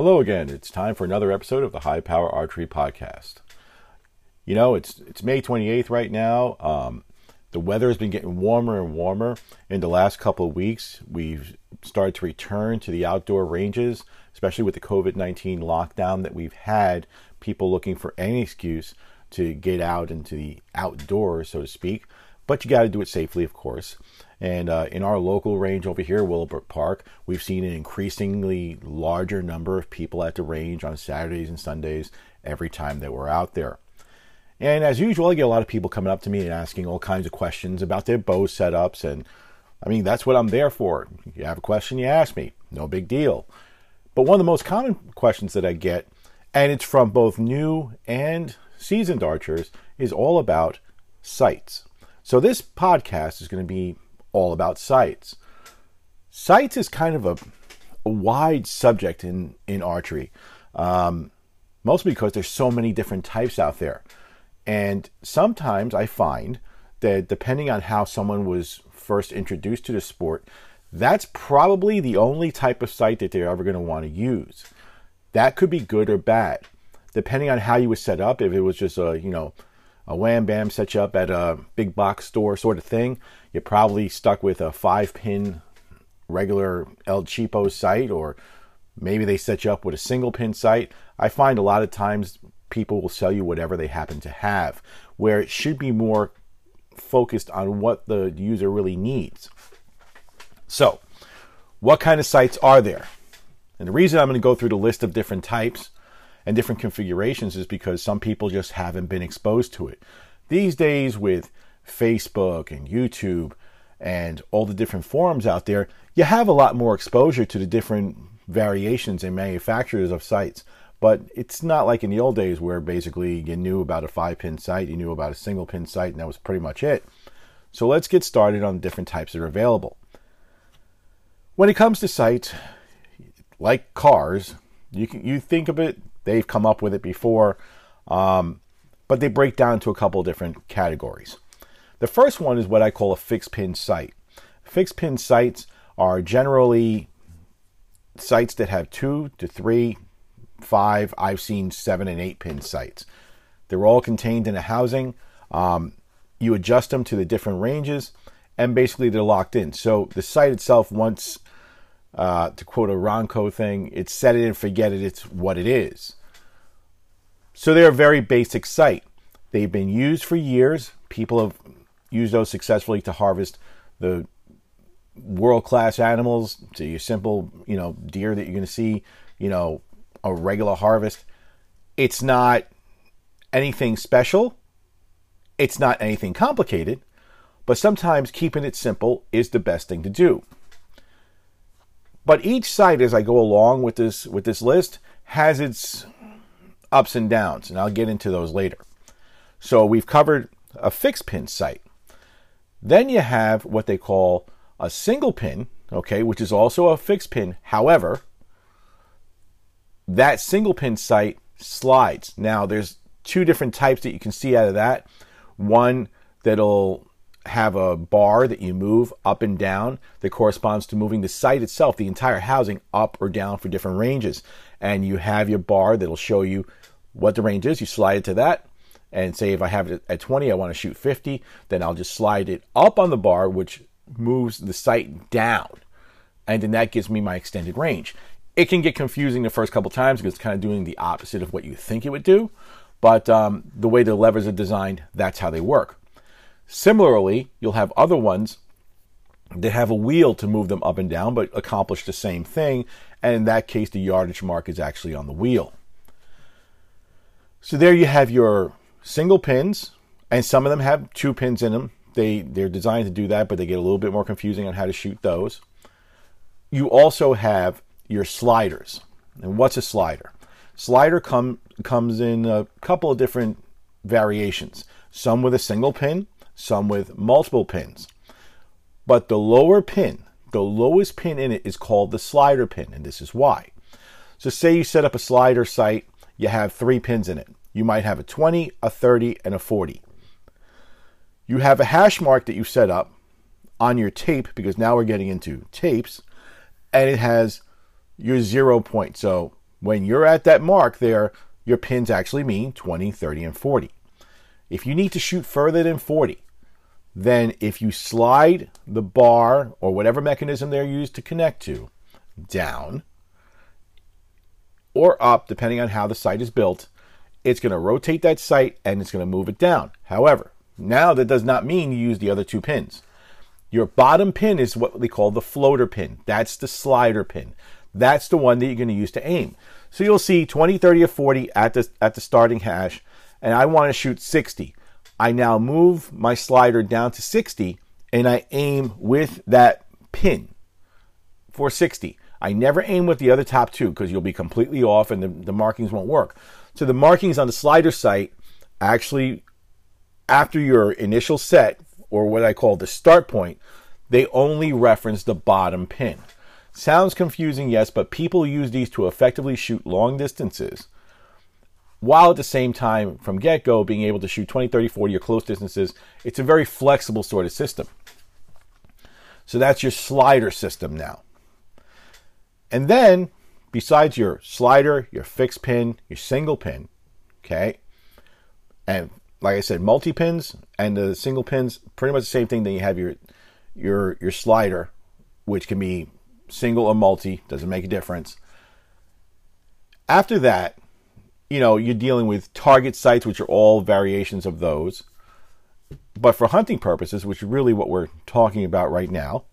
Hello again, it's time for another episode of the High Power Archery Podcast. You know, it's May 28th right now. The weather has been getting warmer and warmer. In the last couple of weeks, we've started to return to the outdoor ranges, especially with the COVID-19 lockdown that we've had, people looking for any excuse to get out into the outdoors, so to speak. But you got to do it safely, of course. And in our local range over here, Willowbrook Park, we've seen an increasingly larger number of people at the range on Saturdays and Sundays every time that we're out there. And as usual, I get a lot of people coming up to me and asking all kinds of questions about their bow setups. And I mean, that's what I'm there for. You have a question, you ask me. No big deal. But one of the most common questions that I get, and it's from both new and seasoned archers, is all about sights. So this podcast is going to be all about sights. Sights is kind of a wide subject in archery, mostly because there's so many different types out there. And sometimes I find that depending on how someone was first introduced to the sport, that's probably the only type of sight that they're ever going to want to use. That could be good or bad, depending on how you was set up. If it was just a wham bam set you up at a big box store sort of thing, you're probably stuck with a 5-pin regular El Cheapo sight, or maybe they set you up with a single pin sight. I find a lot of times people will sell you whatever they happen to have, where it should be more focused on what the user really needs. So what kind of sights are there? And the reason I'm going to go through the list of different types and different configurations is because some people just haven't been exposed to it. These days, with Facebook and YouTube and all the different forums out there, you have a lot more exposure to the different variations and manufacturers of sights. But it's not like in the old days where basically you knew about a 5-pin sight, you knew about a single pin sight, and that was pretty much it. So let's get started on the different types that are available. When it comes to sights, like cars, you think of it, they've come up with it before, but they break down into a couple of different categories. The first one is what I call a fixed pin sight. Fixed pin sights are generally sights that have 2 to 3, 5, I've seen 7 and 8 pin sights. They're all contained in a housing. You adjust them to the different ranges, and basically they're locked in. So the sight itself, once, to quote a Ronco thing, it's set it and forget it, it's what it is. So they're a very basic sight. They've been used for years. People have used those successfully to harvest the world-class animals, to your simple, deer that you're going to see, a regular harvest. It's not anything special. It's not anything complicated, but sometimes keeping it simple is the best thing to do. But each site, as I go along with this list, has its ups and downs, and I'll get into those later. So we've covered a fixed pin site. Then you have what they call a single pin, okay, which is also a fixed pin. However, that single pin sight slides. Now, there's two different types that you can see out of that. One that'll have a bar that you move up and down that corresponds to moving the sight itself, the entire housing, up or down for different ranges. And you have your bar that'll show you what the range is. You slide it to that, and say if I have it at 20, I want to shoot 50, then I'll just slide it up on the bar, which moves the sight down. And then that gives me my extended range. It can get confusing the first couple times because it's kind of doing the opposite of what you think it would do. But the way the levers are designed, that's how they work. Similarly, you'll have other ones that have a wheel to move them up and down, but accomplish the same thing. And in that case, the yardage mark is actually on the wheel. So there you have your single pins, and some of them have 2 pins in them. They're designed to do that, but they get a little bit more confusing on how to shoot those. You also have your sliders. And what's a slider? Slider comes in a couple of different variations, some with a single pin, some with multiple pins. But the lower pin, the lowest pin in it, is called the slider pin, and this is why. So say you set up a slider sight, you have 3 pins in it. You might have a 20, a 30, and a 40. You have a hash mark that you set up on your tape, because now we're getting into tapes, and it has your 0 point. So When you're at that mark there, your pins actually mean 20, 30, and 40. If you need to shoot further than 40, then if you slide the bar or whatever mechanism they're used to connect to down or up, depending on how the sight is built, it's going to rotate that sight and it's going to move it down. However, now that does not mean you use the other two pins. Your bottom pin is what they call the floater pin. That's the slider pin. That's the one that you're going to use to aim. So you'll see 20, 30, or 40 at the starting hash, and I want to shoot 60. I now move my slider down to 60, and I aim with that pin for 60. I never aim with the other top two because you'll be completely off and the markings won't work. So the markings on the slider sight, actually, after your initial set, or what I call the start point, they only reference the bottom pin. Sounds confusing, yes, but people use these to effectively shoot long distances, while at the same time, from get-go, being able to shoot 20, 30, 40, or close distances. It's a very flexible sort of system. So that's your slider system now. And then, besides your slider, your fixed pin, your single pin, okay, and like I said, multi-pins and the single pins, pretty much the same thing. Then you have your slider, which can be single or multi, doesn't make a difference. After that, you know, you're dealing with target sights, which are all variations of those. But for hunting purposes, which is really what we're talking about right now,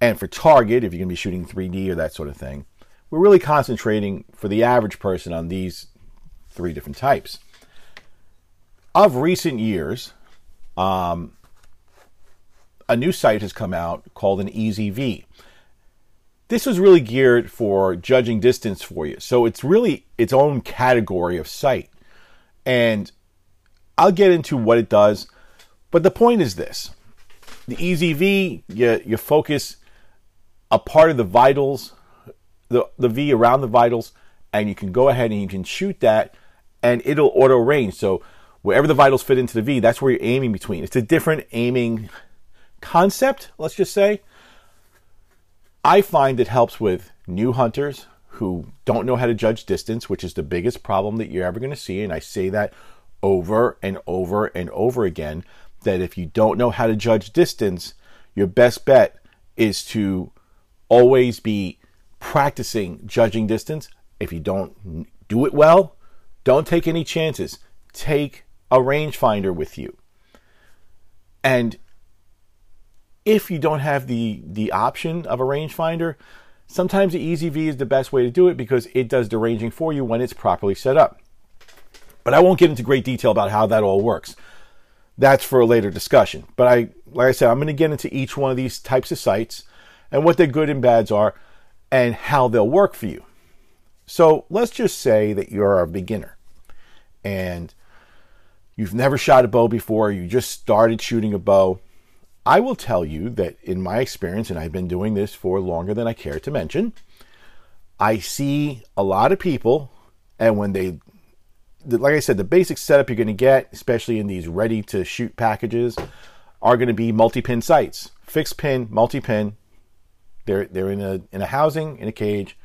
and for target, if you're going to be shooting 3D or that sort of thing, we're really concentrating for the average person on these three different types. Of recent years, a new site has come out called an EZV. This was really geared for judging distance for you. So it's really its own category of sight. And I'll get into what it does. But the point is this. The EZV, you focus a part of the vitals, the V around the vitals, and you can go ahead and you can shoot that, and it'll auto range. So wherever the vitals fit into the V, that's where you're aiming between. It's a different aiming concept, let's just say. I find it helps with new hunters who don't know how to judge distance, which is the biggest problem that you're ever going to see. And I say that over and over and over again, that if you don't know how to judge distance, your best bet is to always be practicing judging distance. If you don't do it well, don't take any chances. Take a rangefinder with you. And if you don't have the option of a rangefinder, sometimes the EZV is the best way to do it because it does the ranging for you when it's properly set up. But I won't get into great detail about how that all works. That's for a later discussion. But like I said, I'm going to get into each one of these types of sights and what their good and bads are and how they'll work for you. So let's just say that you're a beginner and you've never shot a bow before. You just started shooting a bow. I will tell you that in my experience, and I've been doing this for longer than I care to mention, I see a lot of people, and when they, like I said, the basic setup you're going to get, especially in these ready-to-shoot packages, are going to be multi-pin sights. Fixed pin, multi-pin. They're in a housing, in a cage,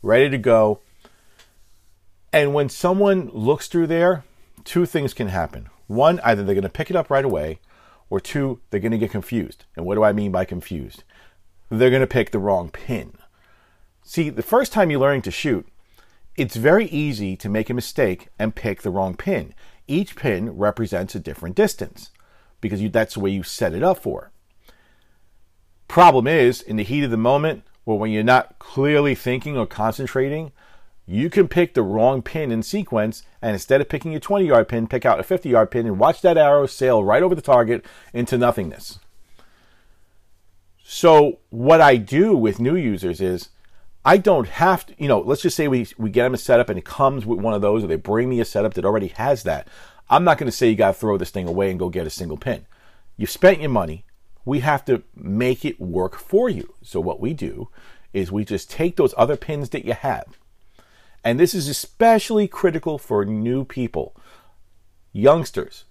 ready to go. And when someone looks through there, two things can happen. One, either they're going to pick it up right away, or two, they're going to get confused. And what do I mean by confused? They're going to pick the wrong pin. See, the first time you're learning to shoot, it's very easy to make a mistake and pick the wrong pin. Each pin represents a different distance because that's the way you set it up for. Problem is, in the heat of the moment, or when you're not clearly thinking or concentrating, you can pick the wrong pin in sequence, and instead of picking a 20-yard pin, pick out a 50-yard pin and watch that arrow sail right over the target into nothingness. So what I do with new users is I don't have to, you know, let's just say we get them a setup and it comes with one of those, or they bring me a setup that already has that. I'm not going to say you got to throw this thing away and go get a single pin. You've spent your money. We have to make it work for you. So what we do is we just take those other pins that you have. And this is especially critical for new people, youngsters.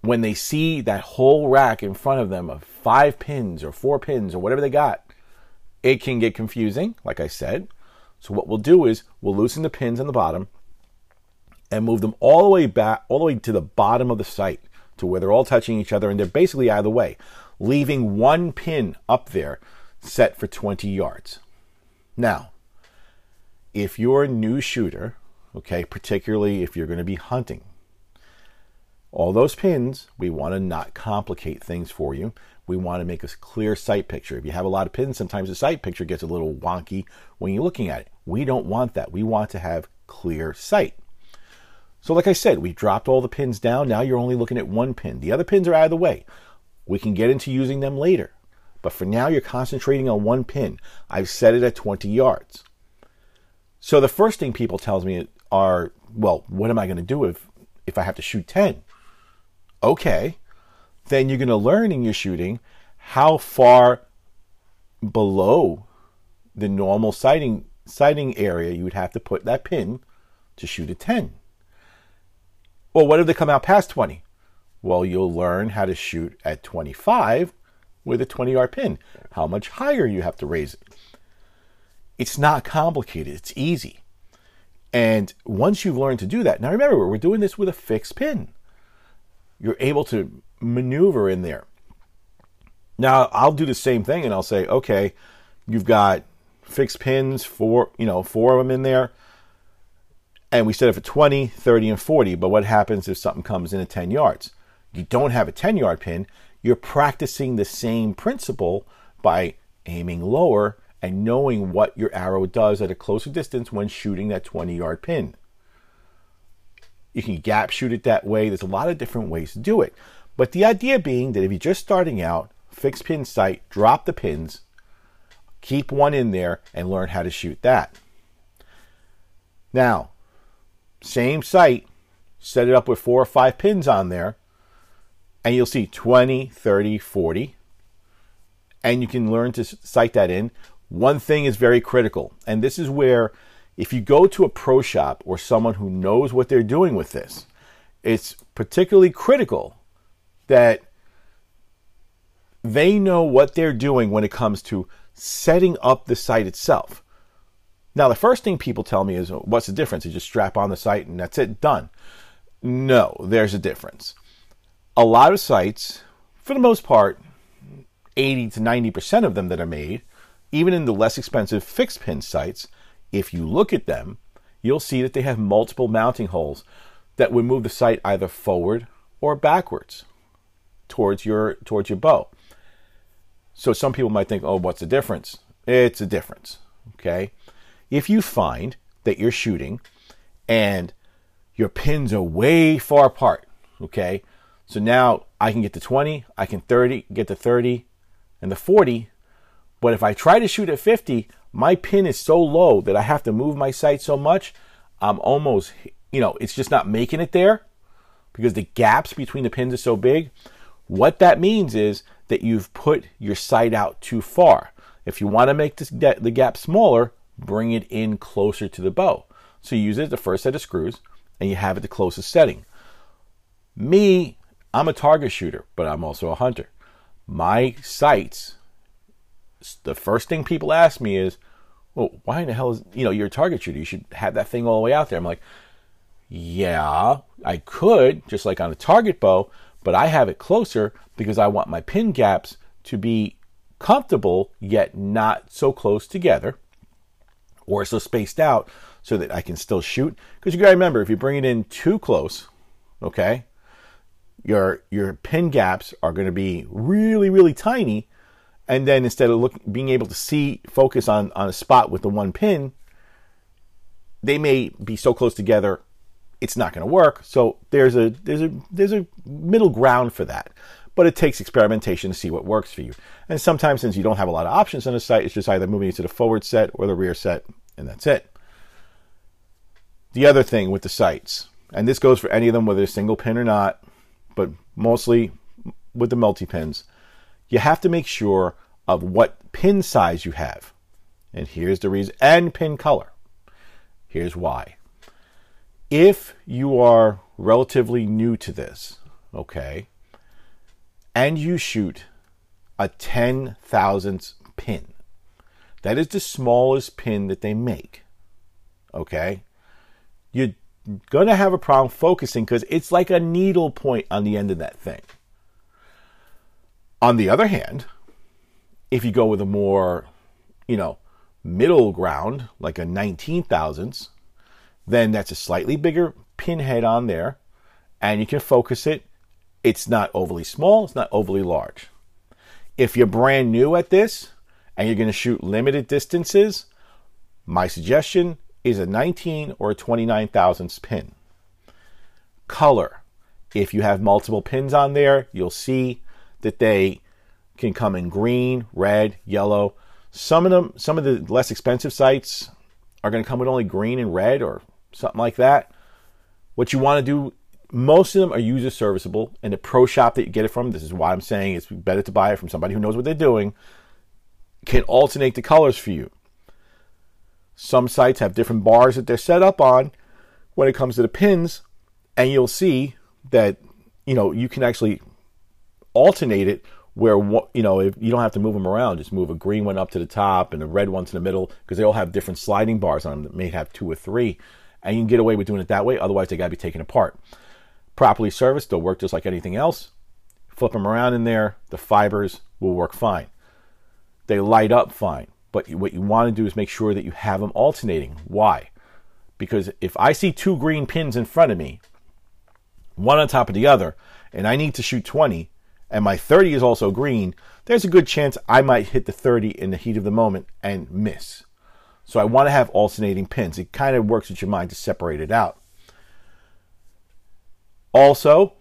When they see that whole rack in front of them of 5 pins or 4 pins or whatever they got, it can get confusing, like I said. So what we'll do is we'll loosen the pins on the bottom and move them all the way back, all the way to the bottom of the sight, to where they're all touching each other and they're basically out of the way, leaving one pin up there set for 20 yards. Now, if you're a new shooter, okay, particularly if you're going to be hunting, all those pins, we want to not complicate things for you. We want to make a clear sight picture. If you have a lot of pins, sometimes the sight picture gets a little wonky when you're looking at it. We don't want that. We want to have clear sight. So like I said, we dropped all the pins down. Now you're only looking at one pin. The other pins are out of the way. We can get into using them later. But for now, you're concentrating on one pin. I've set it at 20 yards. So the first thing people tell me are, well, what am I going to do if I have to shoot 10? Okay. Then you're going to learn in your shooting how far below the normal sighting area you would have to put that pin to shoot a 10. Well, what if they come out past 20? Well, you'll learn how to shoot at 25 with a 20-yard pin, how much higher you have to raise it. It's not complicated. It's easy. And once you've learned to do that, now remember, we're doing this with a fixed pin. You're able to maneuver in there. Now, I'll do the same thing and I'll say, okay, you've got fixed pins, four of them in there. And we set it for 20, 30, and 40. But what happens if something comes in at 10 yards? You don't have a 10-yard pin. You're practicing the same principle by aiming lower and knowing what your arrow does at a closer distance when shooting that 20-yard pin. You can gap shoot it that way. There's a lot of different ways to do it. But the idea being that if you're just starting out, fixed pin sight, drop the pins, keep one in there, and learn how to shoot that. Now, same sight, set it up with 4 or 5 pins on there, and you'll see 20, 30, 40, and you can learn to sight that in. One thing is very critical, and this is where if you go to a pro shop or someone who knows what they're doing with this, it's particularly critical that they know what they're doing when it comes to setting up the sight itself. Now, the first thing people tell me is, what's the difference? You just strap on the sight and that's it, done. No, there's a difference. A lot of sights, for the most part, 80 to 90% of them that are made, even in the less expensive fixed pin sights, if you look at them, you'll see that they have multiple mounting holes that would move the sight either forward or backwards towards your bow. So some people might think, oh, what's the difference? It's a difference, okay? If you find that you're shooting and your pins are way far apart, okay? So now I can get to 20, I can get to 30 and the 40, but if I try to shoot at 50, my pin is so low that I have to move my sight so much, I'm almost, it's just not making it there because the gaps between the pins are so big. What that means is that you've put your sight out too far. If you want to make the gap smaller, bring it in closer to the bow. So you use it as the first set of screws and you have it the closest setting. Me, I'm a target shooter, but I'm also a hunter. My sights, the first thing people ask me is, well, why in the hell is, you're a target shooter. You should have that thing all the way out there. I'm like, yeah, I could, just like on a target bow, but I have it closer because I want my pin gaps to be comfortable yet not so close together, or so spaced out so that I can still shoot. Because you gotta remember, if you bring it in too close, okay, your pin gaps are gonna be really, really tiny. And then instead of being able to focus on a spot with the one pin, they may be so close together, it's not gonna work. So there's a middle ground for that. But it takes experimentation to see what works for you. And sometimes, since you don't have a lot of options on a sight, it's just either moving it to the forward set or the rear set, and that's it. The other thing with the sights, and this goes for any of them, whether it's single pin or not, but mostly with the multi-pins, you have to make sure of what pin size you have. And here's the reason, and pin color. Here's why. If you are relatively new to this, okay, and you shoot a 10,000th pin. That is the smallest pin that they make. okay? You're going to have a problem focusing because it's like a needle point on the end of that thing. On the other hand, if you go with a more, middle ground, like a 19,000ths, then that's a slightly bigger pinhead on there, and you can focus it. It's not overly small, it's not overly large. If you're brand new at this, and you're going to shoot limited distances, my suggestion is a 19 or a 29,000ths pin. Color. If you have multiple pins on there, you'll see that they can come in green, red, yellow. Some of the less expensive sites are going to come with only green and red or something like that. What you want to do, most of them are user serviceable, and the pro shop that you get it from, this is why I'm saying it's better to buy it from somebody who knows what they're doing, can alternate the colors for you. Some sites have different bars that they're set up on when it comes to the pins, and you'll see that, you can actually alternate it where, if you don't have to move them around. Just move a green one up to the top and a red one to the middle, because they all have different sliding bars on them that may have 2 or 3, and you can get away with doing it that way. Otherwise, they got to be taken apart. Properly serviced, they'll work just like anything else. Flip them around in there, the fibers will work fine. They light up fine, but what you want to do is make sure that you have them alternating. Why? Because if I see 2 green pins in front of me, one on top of the other, and I need to shoot 20, and my 30 is also green, there's a good chance I might hit the 30 in the heat of the moment and miss. So I want to have alternating pins. It kind of works with your mind to separate it out. Also,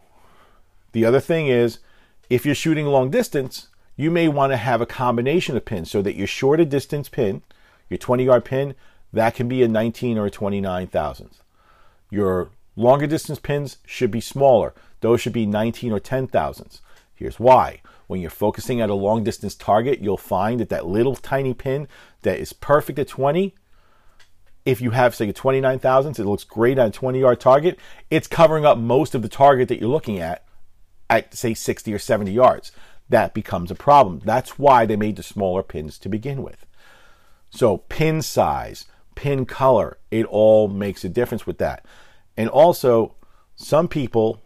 the other thing is, if you're shooting long distance, you may want to have a combination of pins so that your shorter distance pin, your 20-yard pin, that can be a 19 or a 29,000ths. Your longer distance pins should be smaller. Those should be 19 or 10,000ths. Here's why. When you're focusing at a long distance target, you'll find that little tiny pin that is perfect at 20, if you have, say, a 29,000ths, it looks great on a 20-yard target. It's covering up most of the target that you're looking at, say, 60 or 70 yards. That becomes a problem. That's why they made the smaller pins to begin with. So pin size, pin color, it all makes a difference with that. And also, some people,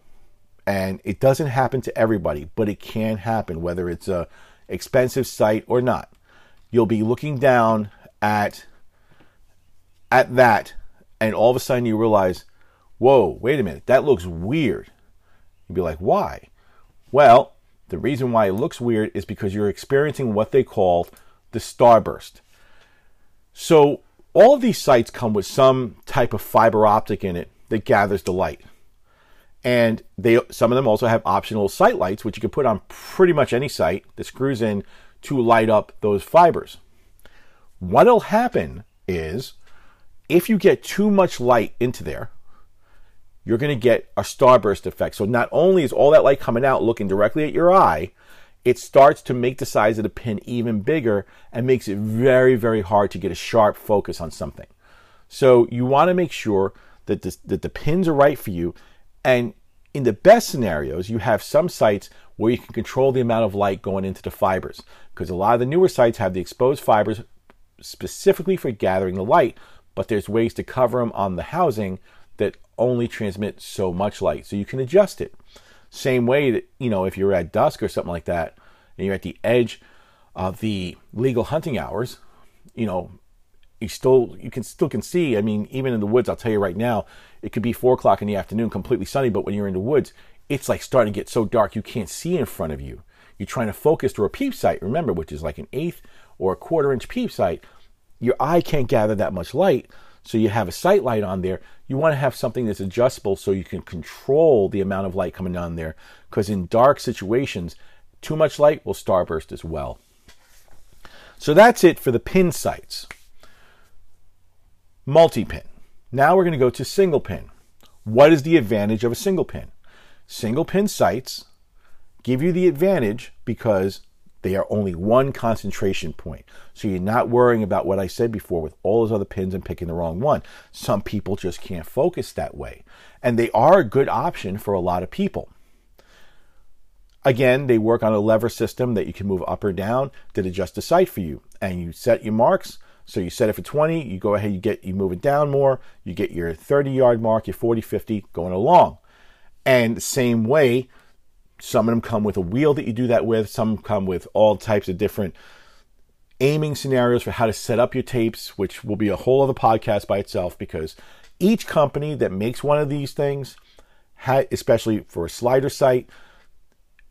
and it doesn't happen to everybody, but it can happen, whether it's an expensive site or not. You'll be looking down at that, and all of a sudden you realize, whoa, wait a minute, that looks weird. You'd be like, why? Well, the reason why it looks weird is because you're experiencing what they call the starburst. So all of these sights come with some type of fiber optic in it that gathers the light. And some of them also have optional sight lights, which you can put on pretty much any sight that screws in to light up those fibers. What'll happen is, if you get too much light into there, you're going to get a starburst effect. So not only is all that light coming out looking directly at your eye, it starts to make the size of the pin even bigger and makes it very, very hard to get a sharp focus on something. So you want to make sure that that the pins are right for you. And in the best scenarios, you have some sites where you can control the amount of light going into the fibers, because a lot of the newer sites have the exposed fibers specifically for gathering the light, but there's ways to cover them on the housing that only transmit so much light, so you can adjust it. Same way that, if you're at dusk or something like that, and you're at the edge of the legal hunting hours, you can see. I mean, even in the woods, I'll tell you right now, it could be 4 o'clock in the afternoon, completely sunny, but when you're in the woods, it's like starting to get so dark you can't see in front of you. You're trying to focus through a peep sight, remember, which is like an 1/8 or a 1/4 inch peep sight. Your eye can't gather that much light, so you have a sight light on there. You want to have something that's adjustable so you can control the amount of light coming on there, because in dark situations, too much light will starburst as well. So that's it for the pin sights. Multi-pin. Now we're going to go to single pin. What is the advantage of a single pin? Single pin sights give you the advantage because they are only one concentration point. So you're not worrying about what I said before with all those other pins and picking the wrong one. Some people just can't focus that way. And they are a good option for a lot of people. Again, they work on a lever system that you can move up or down that adjusts the sight for you. And you set your marks, So you set it for 20, you go ahead, you move it down more, you get your 30-yard mark, your 40, 50 going along. And the same way, some of them come with a wheel that you do that with, some come with all types of different aiming scenarios for how to set up your tapes, which will be a whole other podcast by itself, because each company that makes one of these things, especially for a slider sight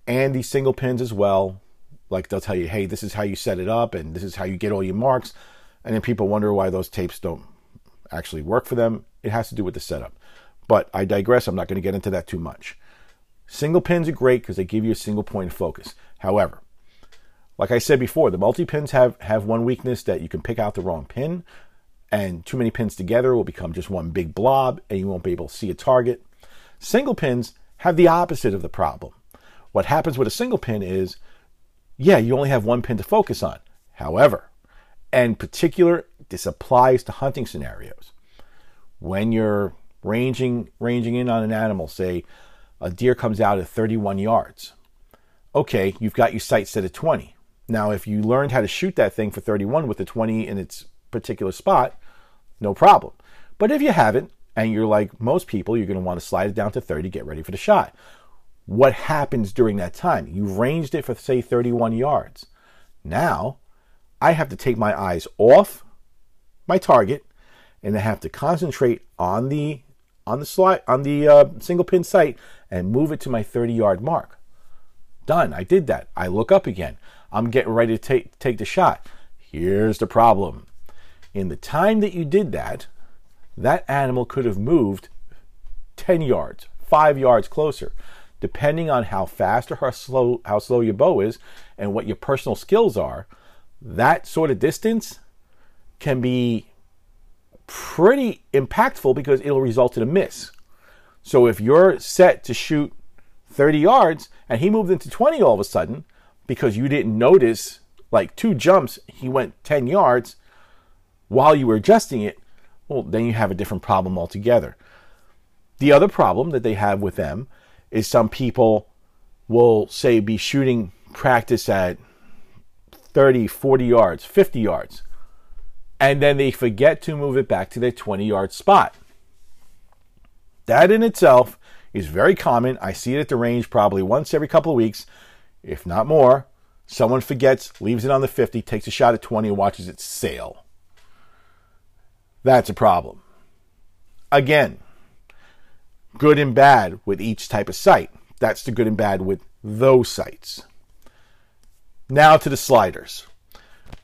and these single pins as well, like they'll tell you, hey, this is how you set it up and this is how you get all your marks. And then people wonder why those tapes don't actually work for them. It has to do with the setup. But I digress. I'm not going to get into that too much. Single pins are great because they give you a single point of focus. However, like I said before, the multi-pins have one weakness, that you can pick out the wrong pin, and too many pins together will become just one big blob and you won't be able to see a target. Single pins have the opposite of the problem. What happens with a single pin is, yeah, you only have one pin to focus on. However, and particular, this applies to hunting scenarios. When you're ranging in on an animal, say a deer comes out at 31 yards. Okay, you've got your sight set at 20. Now, if you learned how to shoot that thing for 31 with the 20 in its particular spot, no problem. But if you haven't, and you're like most people, you're going to want to slide it down to 30, get ready for the shot. What happens during that time? You've ranged it for, say, 31 yards. Now, I have to take my eyes off my target, and I have to concentrate on the single pin sight and move it to my 30-yard mark. Done. I did that. I look up again. I'm getting ready to take the shot. Here's the problem. In the time that you did that, that animal could have moved 10 yards, 5 yards closer, depending on how fast or how slow your bow is and what your personal skills are. That sort of distance can be pretty impactful because it'll result in a miss. So if you're set to shoot 30 yards and he moved into 20 all of a sudden because you didn't notice, like two jumps, he went 10 yards while you were adjusting it, well, then you have a different problem altogether. The other problem that they have with them is some people will, say, be shooting practice at 30, 40 yards, 50 yards, and then they forget to move it back to their 20-yard spot. That in itself is very common. I see it at the range probably once every couple of weeks, if not more. Someone forgets, leaves it on the 50, takes a shot at 20, and watches it sail. That's a problem. Again, good and bad with each type of sight. That's the good and bad with those sights. Now to the sliders.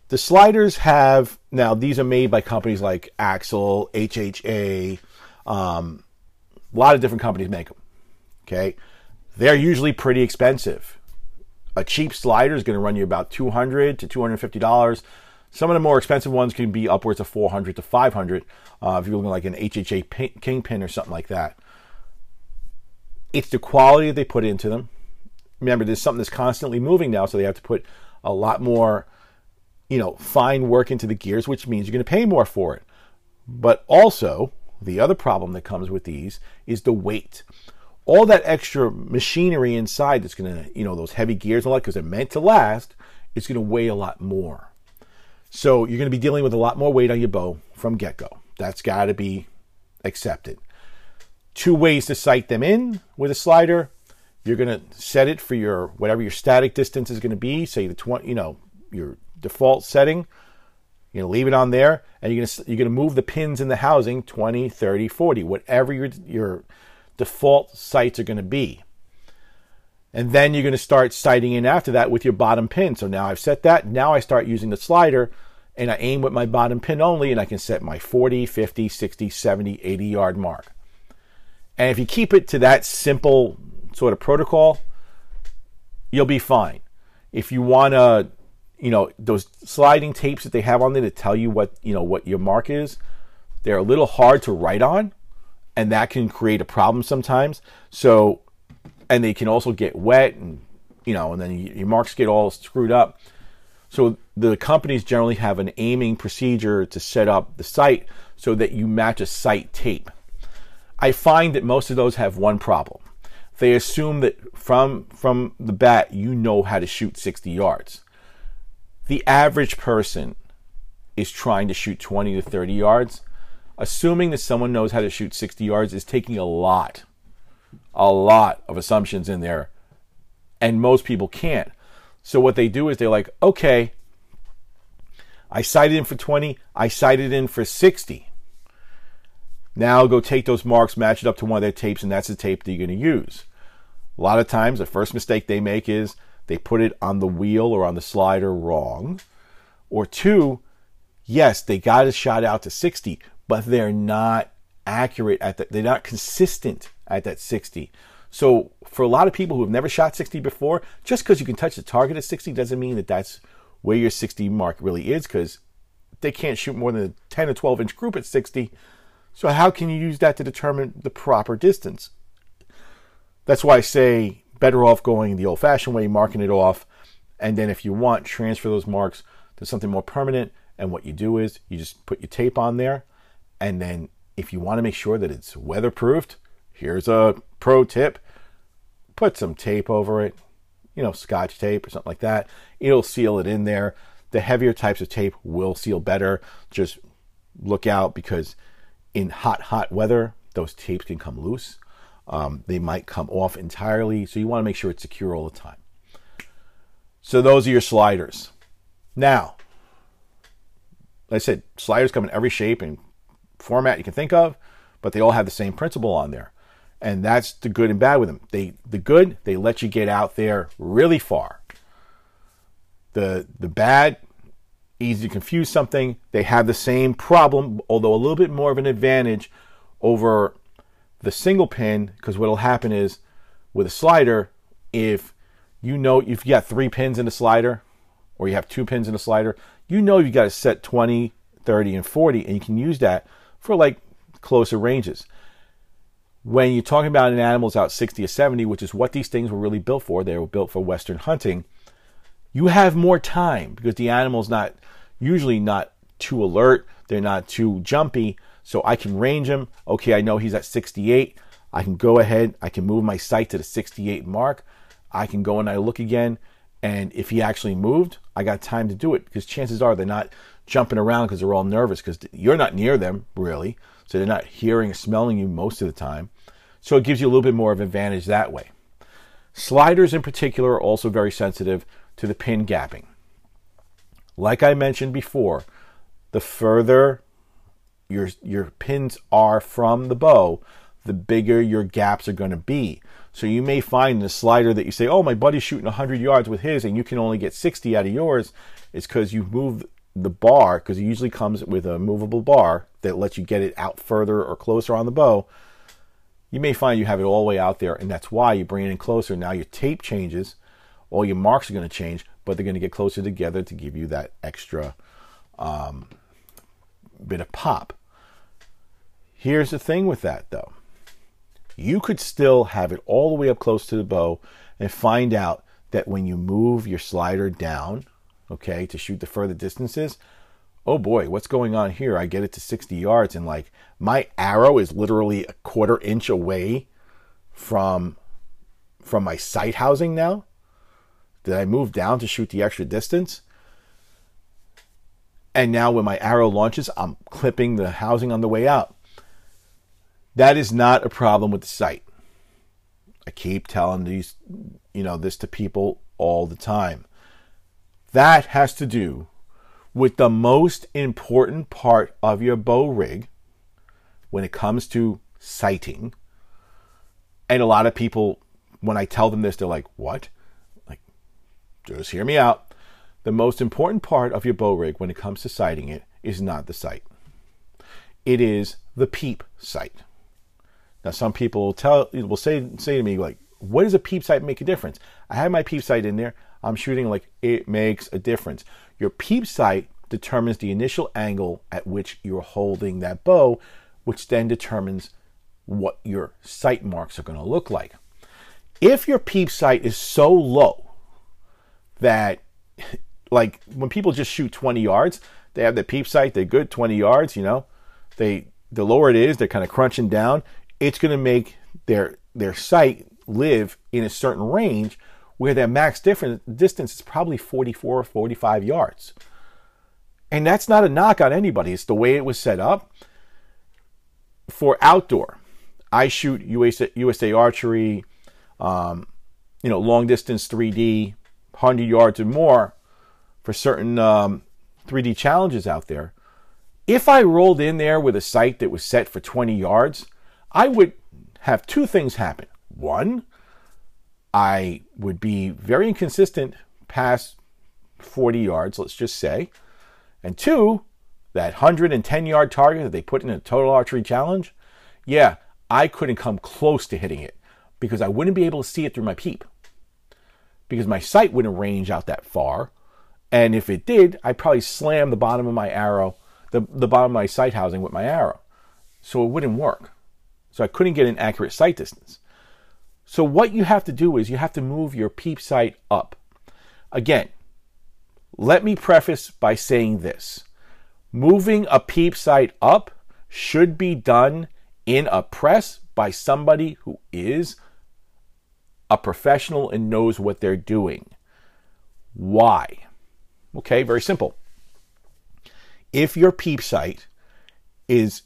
The sliders have, now these are made by companies like Axle, HHA, a lot of different companies make them, okay? They're usually pretty expensive. A cheap slider is going to run you about $200 to $250. Some of the more expensive ones can be upwards of $400 to $500 if you're looking like an HHA kingpin or something like that. It's the quality that they put into them. Remember, there's something that's constantly moving now, so they have to put a lot more, fine work into the gears, which means you're going to pay more for it. But also, the other problem that comes with these is the weight. All that extra machinery inside that's going to, those heavy gears and all that, because they're meant to last, it's going to weigh a lot more. So you're going to be dealing with a lot more weight on your bow from get-go. That's got to be accepted. Two ways to sight them in with a slider. You're going to set it for your, whatever your static distance is going to be, say the your default setting. You're going to leave it on there, and you're going to move the pins in the housing 20, 30, 40, whatever your default sights are going to be. And then you're going to start sighting in after that with your bottom pin. So now I've set that. Now I start using the slider, and I aim with my bottom pin only, and I can set my 40, 50, 60, 70, 80-yard mark. And if you keep it to that simple sort of protocol, you'll be fine. If you want to, those sliding tapes that they have on there to tell you what your mark is, they're a little hard to write on, and that can create a problem sometimes. So, and they can also get wet, and and then your marks get all screwed up. So the companies generally have an aiming procedure to set up the sight so that you match a sight tape. I find that most of those have one problem. They assume that from the bat, you know how to shoot 60 yards. The average person is trying to shoot 20 to 30 yards. Assuming that someone knows how to shoot 60 yards is taking a lot of assumptions in there, and most people can't. So what they do is they're like, okay, I sighted in for 20, I sighted in for 60. Now go take those marks, match it up to one of their tapes, and that's the tape that you're going to use. A lot of times, the first mistake they make is they put it on the wheel or on the slider wrong. Or two, yes, they got a shot out to 60, but they're not accurate at that. They're not consistent at that 60. So for a lot of people who have never shot 60 before, just because you can touch the target at 60 doesn't mean that that's where your 60 mark really is, because they can't shoot more than a 10 or 12 inch group at 60. So how can you use that to determine the proper distance? That's why I say better off going the old fashioned way, marking it off. And then if you want, transfer those marks to something more permanent. And what you do is you just put your tape on there. And then if you want to make sure that it's weatherproofed, here's a pro tip. Put some tape over it, Scotch tape or something like that. It'll seal it in there. The heavier types of tape will seal better. Just look out, because in hot weather, those tapes can come loose. They might come off entirely. So you want to make sure it's secure all the time. So those are your sliders. Now, like I said, sliders come in every shape and format you can think of, but they all have the same principle on there. And that's the good and bad with them. The good, they let you get out there really far. The bad, easy to confuse something. They have the same problem, although a little bit more of an advantage over the single pin, because what'll happen is with a slider, if you got 3 pins in a slider, or you have 2 pins in a slider, you got to set 20, 30, and 40, and you can use that for like closer ranges. When you're talking about an animal's out 60 or 70, which is what these things were really built for, they were built for Western hunting, you have more time because the animal's usually not too alert, they're not too jumpy, so I can range him. Okay, I know he's at 68. I can go ahead, I can move my sight to the 68 mark. I can go and I look again, and if he actually moved, I got time to do it, because chances are they're not jumping around because they're all nervous, because you're not near them, really. So they're not hearing or smelling you most of the time. So it gives you a little bit more of an advantage that way. Sliders in particular are also very sensitive to the pin gapping. Like I mentioned before, the further your pins are from the bow, the bigger your gaps are going to be. So you may find in a slider that you say, oh, my buddy's shooting 100 yards with his, and you can only get 60 out of yours. It's because you move the bar, because it usually comes with a movable bar that lets you get it out further or closer on the bow. You may find you have it all the way out there, and that's why you bring it in closer. Now your tape changes, all your marks are going to change, but they're going to get closer together to give you that extra bit of pop. Here's the thing with that, though. You could still have it all the way up close to the bow and find out that when you move your slider down, okay, to shoot the further distances, oh boy, what's going on here? I get it to 60 yards and my arrow is literally a quarter inch away from my sight housing now. Did I move down to shoot the extra distance? And now when my arrow launches, I'm clipping the housing on the way out. That is not a problem with the sight. I keep telling this to people all the time. That has to do with the most important part of your bow rig when it comes to sighting. And a lot of people, when I tell them this, they're like, what? Just hear me out. The most important part of your bow rig when it comes to sighting it is not the sight. It is the peep sight. Now, some people will say to me, what does a peep sight make a difference? I have my peep sight in there. I'm shooting, it makes a difference. Your peep sight determines the initial angle at which you're holding that bow, which then determines what your sight marks are going to look like. If your peep sight is so low that, when people just shoot 20 yards, they have the peep sight, they're good 20 yards, the lower it is, they're kind of crunching down, it's going to make their sight live in a certain range where their max distance is probably 44 or 45 yards. And that's not a knock on anybody. It's the way it was set up for outdoor. I shoot USA Archery, long distance 3D, 100 yards or more for certain 3D challenges out there. If I rolled in there with a sight that was set for 20 yards, I would have two things happen. One, I would be very inconsistent past 40 yards, let's just say. And two, that 110-yard target that they put in a total archery challenge, yeah, I couldn't come close to hitting it because I wouldn't be able to see it through my peep because my sight wouldn't range out that far. And if it did, I'd probably slam the bottom of my arrow, the bottom of my sight housing with my arrow. So it wouldn't work. So I couldn't get an accurate sight distance. So what you have to do is you have to move your peep sight up. Again, let me preface by saying this. Moving a peep sight up should be done in a press by somebody who is a professional and knows what they're doing. Why? Okay, very simple. If your peep sight is,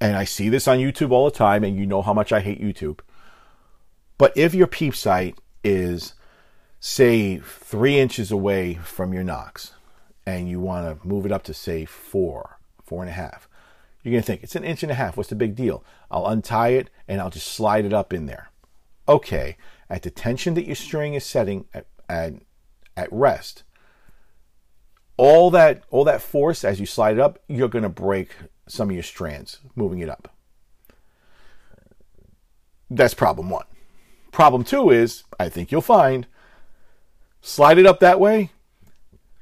and I see this on YouTube all the time, and you know how much I hate YouTube, but if your peep sight is, say, 3 inches away from your nocks, and you want to move it up to, say, 4.5, you're going to think, it's 1.5 inches, what's the big deal? I'll untie it, and I'll just slide it up in there. Okay, at the tension that your string is setting at rest, all that force as you slide it up, you're going to break some of your strands moving it up. That's problem one. Problem two is, I think you'll find, slide it up that way,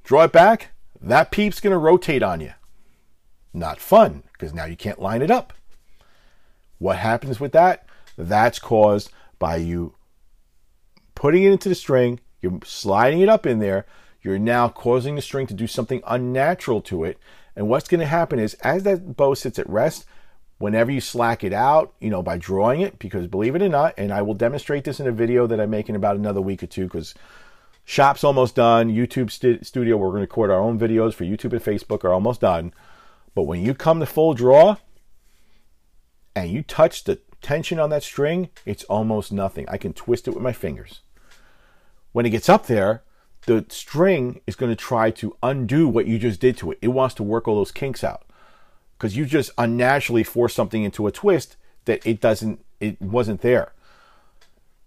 draw it back, that peep's going to rotate on you. Not fun, because now you can't line it up. What happens with that? That's caused by you putting it into the string, you're sliding it up in there, you're now causing the string to do something unnatural to it. And what's going to happen is, as that bow sits at rest, whenever you slack it out, by drawing it, because believe it or not, and I will demonstrate this in a video that I make in about another week or two, because shop's almost done, YouTube studio, we're going to record our own videos for YouTube and Facebook are almost done. But when you come to full draw and you touch the tension on that string, it's almost nothing. I can twist it with my fingers. When it gets up there, the string is going to try to undo what you just did to it. It wants to work all those kinks out because you just unnaturally force something into a twist that it wasn't there.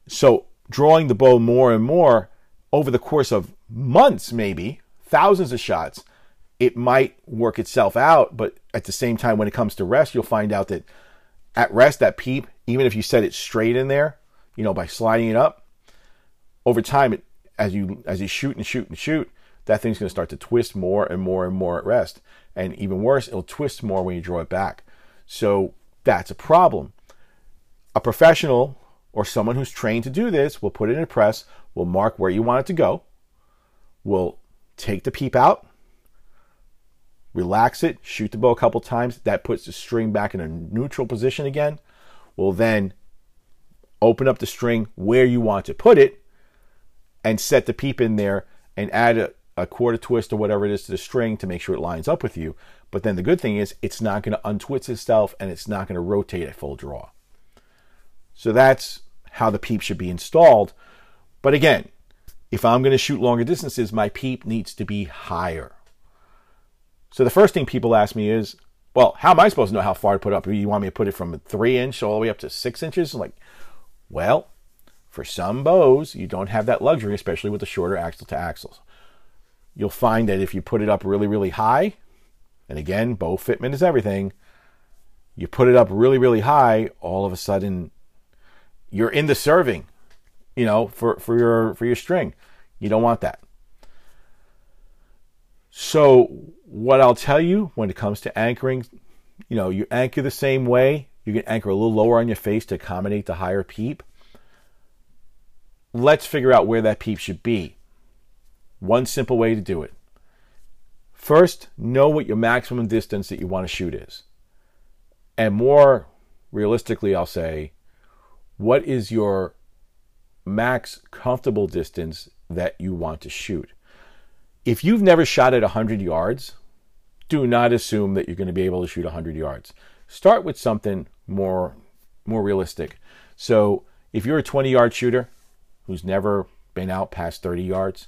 So drawing the bow more and more over the course of months, maybe thousands of shots, it might work itself out. But at the same time, when it comes to rest, you'll find out that at rest, that peep, even if you set it straight in there, by sliding it up over time, it, as you shoot and shoot and shoot, that thing's going to start to twist more and more and more at rest. And even worse, it'll twist more when you draw it back. So that's a problem. A professional or someone who's trained to do this will put it in a press, will mark where you want it to go, will take the peep out, relax it, shoot the bow a couple times. That puts the string back in a neutral position again. We'll then open up the string where you want to put it and set the peep in there and add a quarter twist or whatever it is to the string to make sure it lines up with you. But then the good thing is it's not going to untwist itself and it's not going to rotate at full draw. So that's how the peep should be installed. But again, if I'm going to shoot longer distances, my peep needs to be higher. So the first thing people ask me is, well, how am I supposed to know how far to put up? You want me to put it from a 3 inch all the way up to 6 inches? I'm like, well, for some bows, you don't have that luxury, especially with the shorter axle to axles. You'll find that if you put it up really, really high, and again, bow fitment is everything, you put it up really, really high, all of a sudden, you're in the serving, for your string. You don't want that. So what I'll tell you when it comes to anchoring, you anchor the same way. You can anchor a little lower on your face to accommodate the higher peep. Let's figure out where that peep should be. One simple way to do it. First, know what your maximum distance that you want to shoot is. And more realistically, I'll say, what is your max comfortable distance that you want to shoot? If you've never shot at 100 yards, do not assume that you're going to be able to shoot 100 yards. Start with something more realistic. So if you're a 20-yard shooter who's never been out past 30 yards,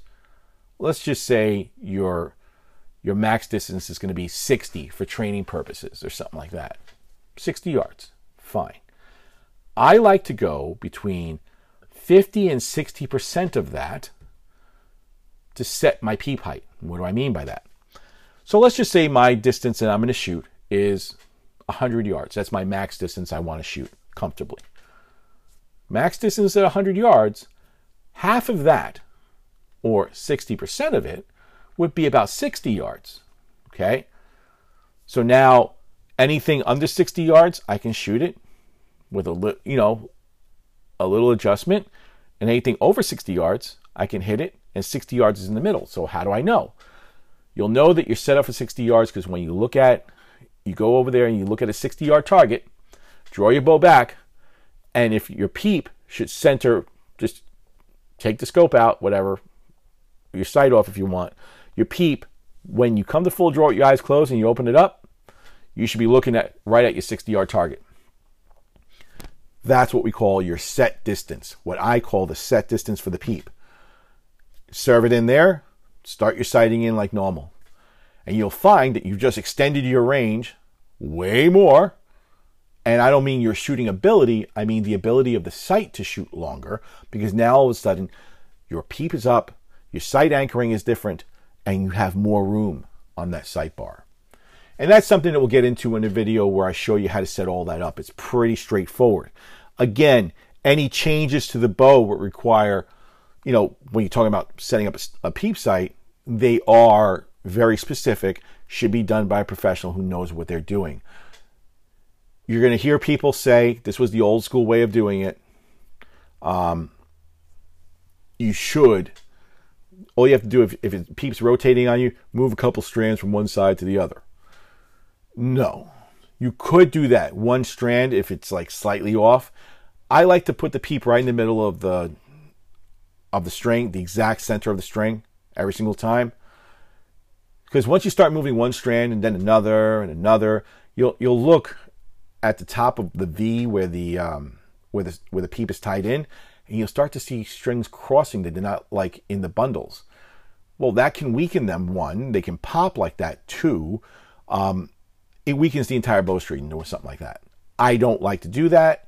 let's just say your max distance is going to be 60 for training purposes or something like that. 60 yards, fine. I like to go between 50 and 60% of that to set my peep height. What do I mean by that? So let's just say my distance that I'm going to shoot is 100 yards. That's my max distance I want to shoot comfortably. Max distance at 100 yards, half of that, or 60% of it, would be about 60 yards, okay? So now anything under 60 yards, I can shoot it with a little adjustment, and anything over 60 yards, I can hit it, and 60 yards is in the middle. So how do I know? You'll know that you're set up for 60 yards because when you go over there and you look at a 60-yard target, draw your bow back, and if your peep should center, just take the scope out, whatever, your sight off if you want. Your peep, when you come to full draw with your eyes closed and you open it up, you should be looking right at your 60-yard target. That's what we call your set distance, what I call the set distance for the peep. Serve it in there, start your sighting in like normal. And you'll find that you've just extended your range way more. And I don't mean your shooting ability, I mean the ability of the sight to shoot longer, because now all of a sudden your peep is up, your sight anchoring is different, and you have more room on that sight bar. And that's something that we'll get into in a video where I show you how to set all that up. It's pretty straightforward. Again, any changes to the bow would require, when you're talking about setting up a peep sight, they are very specific, should be done by a professional who knows what they're doing. You're going to hear people say, this was the old school way of doing it. All you have to do if it peeps rotating on you, move a couple strands from one side to the other. No, you could do that. One strand if it's like slightly off. I like to put the peep right in the middle of the string, the exact center of the string every single time. Because once you start moving one strand and then another and another, you'll look at the top of the V where the peep is tied in, and you'll start to see strings crossing that they're not like in the bundles. Well, that can weaken them, one. They can pop like that, two. It weakens the entire bowstring or something like that. I don't like to do that.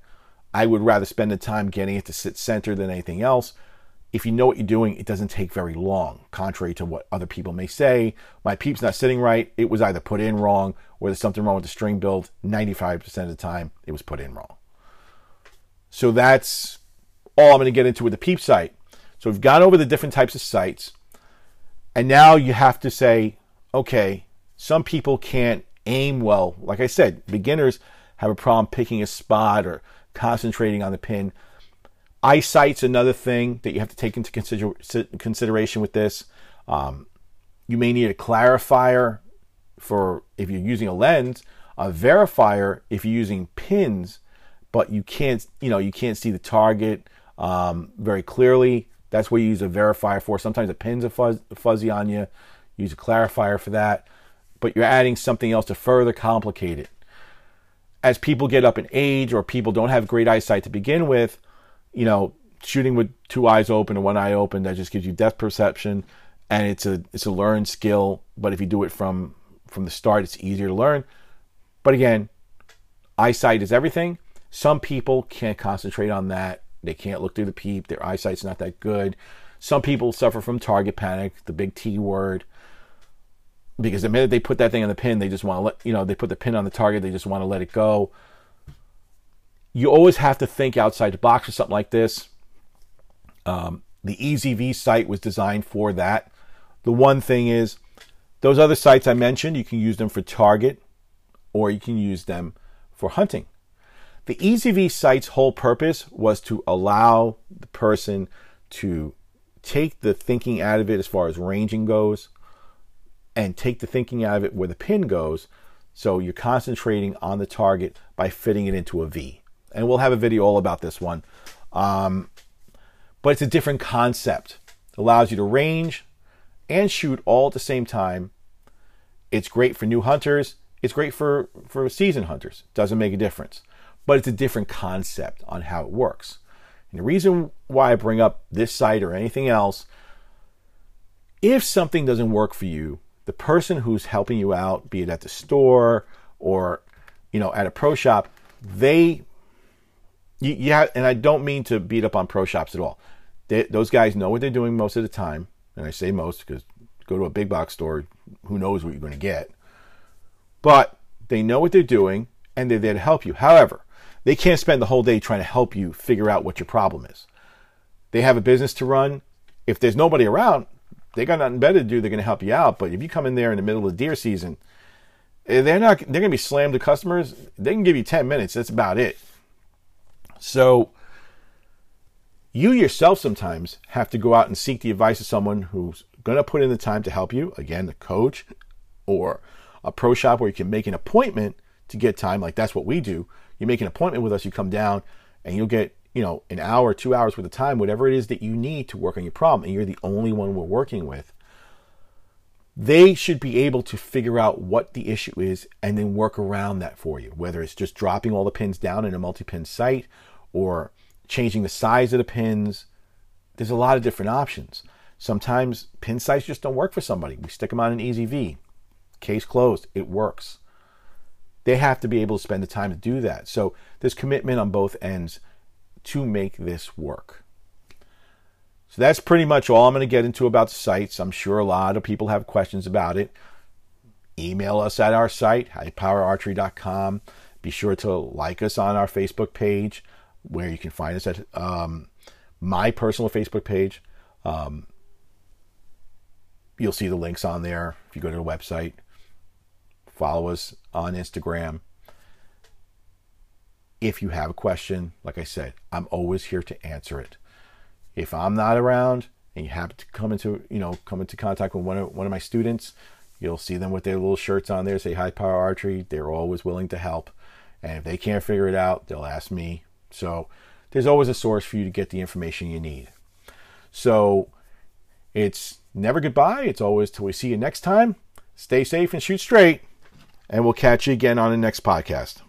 I would rather spend the time getting it to sit center than anything else. If you know what you're doing, it doesn't take very long, contrary to what other people may say. My peep's not sitting right. It was either put in wrong or there's something wrong with the string build. 95% of the time, it was put in wrong. So that's all I'm going to get into with the peep sight. So we've gone over the different types of sights. And now you have to say, okay, some people can't aim well. Like I said, beginners have a problem picking a spot or concentrating on the pin. Eyesight's another thing that you have to take into consideration with this. You may need a clarifier for if you're using a lens, a verifier if you're using pins, but you can't see the target very clearly. That's what you use a verifier for. Sometimes the pins are fuzzy on you. Use a clarifier for that, but you're adding something else to further complicate it. As people get up in age or people don't have great eyesight to begin with, shooting with two eyes open and one eye open, that just gives you depth perception, and it's a learned skill. But if you do it from the start, it's easier to learn. But again, eyesight is everything. Some people can't concentrate on that. They can't look through the peep. Their eyesight's not that good. Some people suffer from target panic, the big T word, because the minute they put that thing on the pin, they just want to they put the pin on the target, they just want to let it go. You always have to think outside the box or something like this. The EZV sight was designed for that. The one thing is, those other sights I mentioned, you can use them for target or you can use them for hunting. The EZV sight's whole purpose was to allow the person to take the thinking out of it as far as ranging goes and take the thinking out of it where the pin goes. So you're concentrating on the target by fitting it into a V. And we'll have a video all about this one. But it's a different concept. It allows you to range and shoot all at the same time. It's great for new hunters. It's great for seasoned hunters. Doesn't make a difference. But it's a different concept on how it works. And the reason why I bring up this site or anything else, if something doesn't work for you, the person who's helping you out, be it at the store or, you know, at a pro shop, and I don't mean to beat up on pro shops at all. Those guys know what they're doing most of the time. And I say most because go to a big box store, who knows what you're going to get. But they know what they're doing and they're there to help you. However, they can't spend the whole day trying to help you figure out what your problem is. They have a business to run. If there's nobody around, they got nothing better to do. They're going to help you out. But if you come in there in the middle of deer season, they're going to be slammed to customers. They can give you 10 minutes. That's about it. So you yourself sometimes have to go out and seek the advice of someone who's going to put in the time to help you. Again, the coach or a pro shop where you can make an appointment to get time. Like that's what we do. You make an appointment with us, you come down and you'll get, you know, an hour, 2 hours worth of time, whatever it is that you need to work on your problem. And you're the only one we're working with. They should be able to figure out what the issue is and then work around that for you, whether it's just dropping all the pins down in a multi-pin sight or changing the size of the pins. There's a lot of different options. Sometimes pin sights just don't work for somebody. We stick them on an EZV. Case closed. It works. They have to be able to spend the time to do that. So there's commitment on both ends to make this work. So that's pretty much all I'm going to get into about the sites. I'm sure a lot of people have questions about it. Email us at our site, highpowerarchery.com. Be sure to like us on our Facebook page, where you can find us at my personal Facebook page. You'll see the links on there if you go to the website. Follow us on Instagram. If you have a question, like I said, I'm always here to answer it. If I'm not around and you happen to come into contact with one of my students, you'll see them with their little shirts on there, say High Power Archery. They're always willing to help. And if they can't figure it out, they'll ask me. So there's always a source for you to get the information you need. So it's never goodbye. It's always till we see you next time. Stay safe and shoot straight. And we'll catch you again on the next podcast.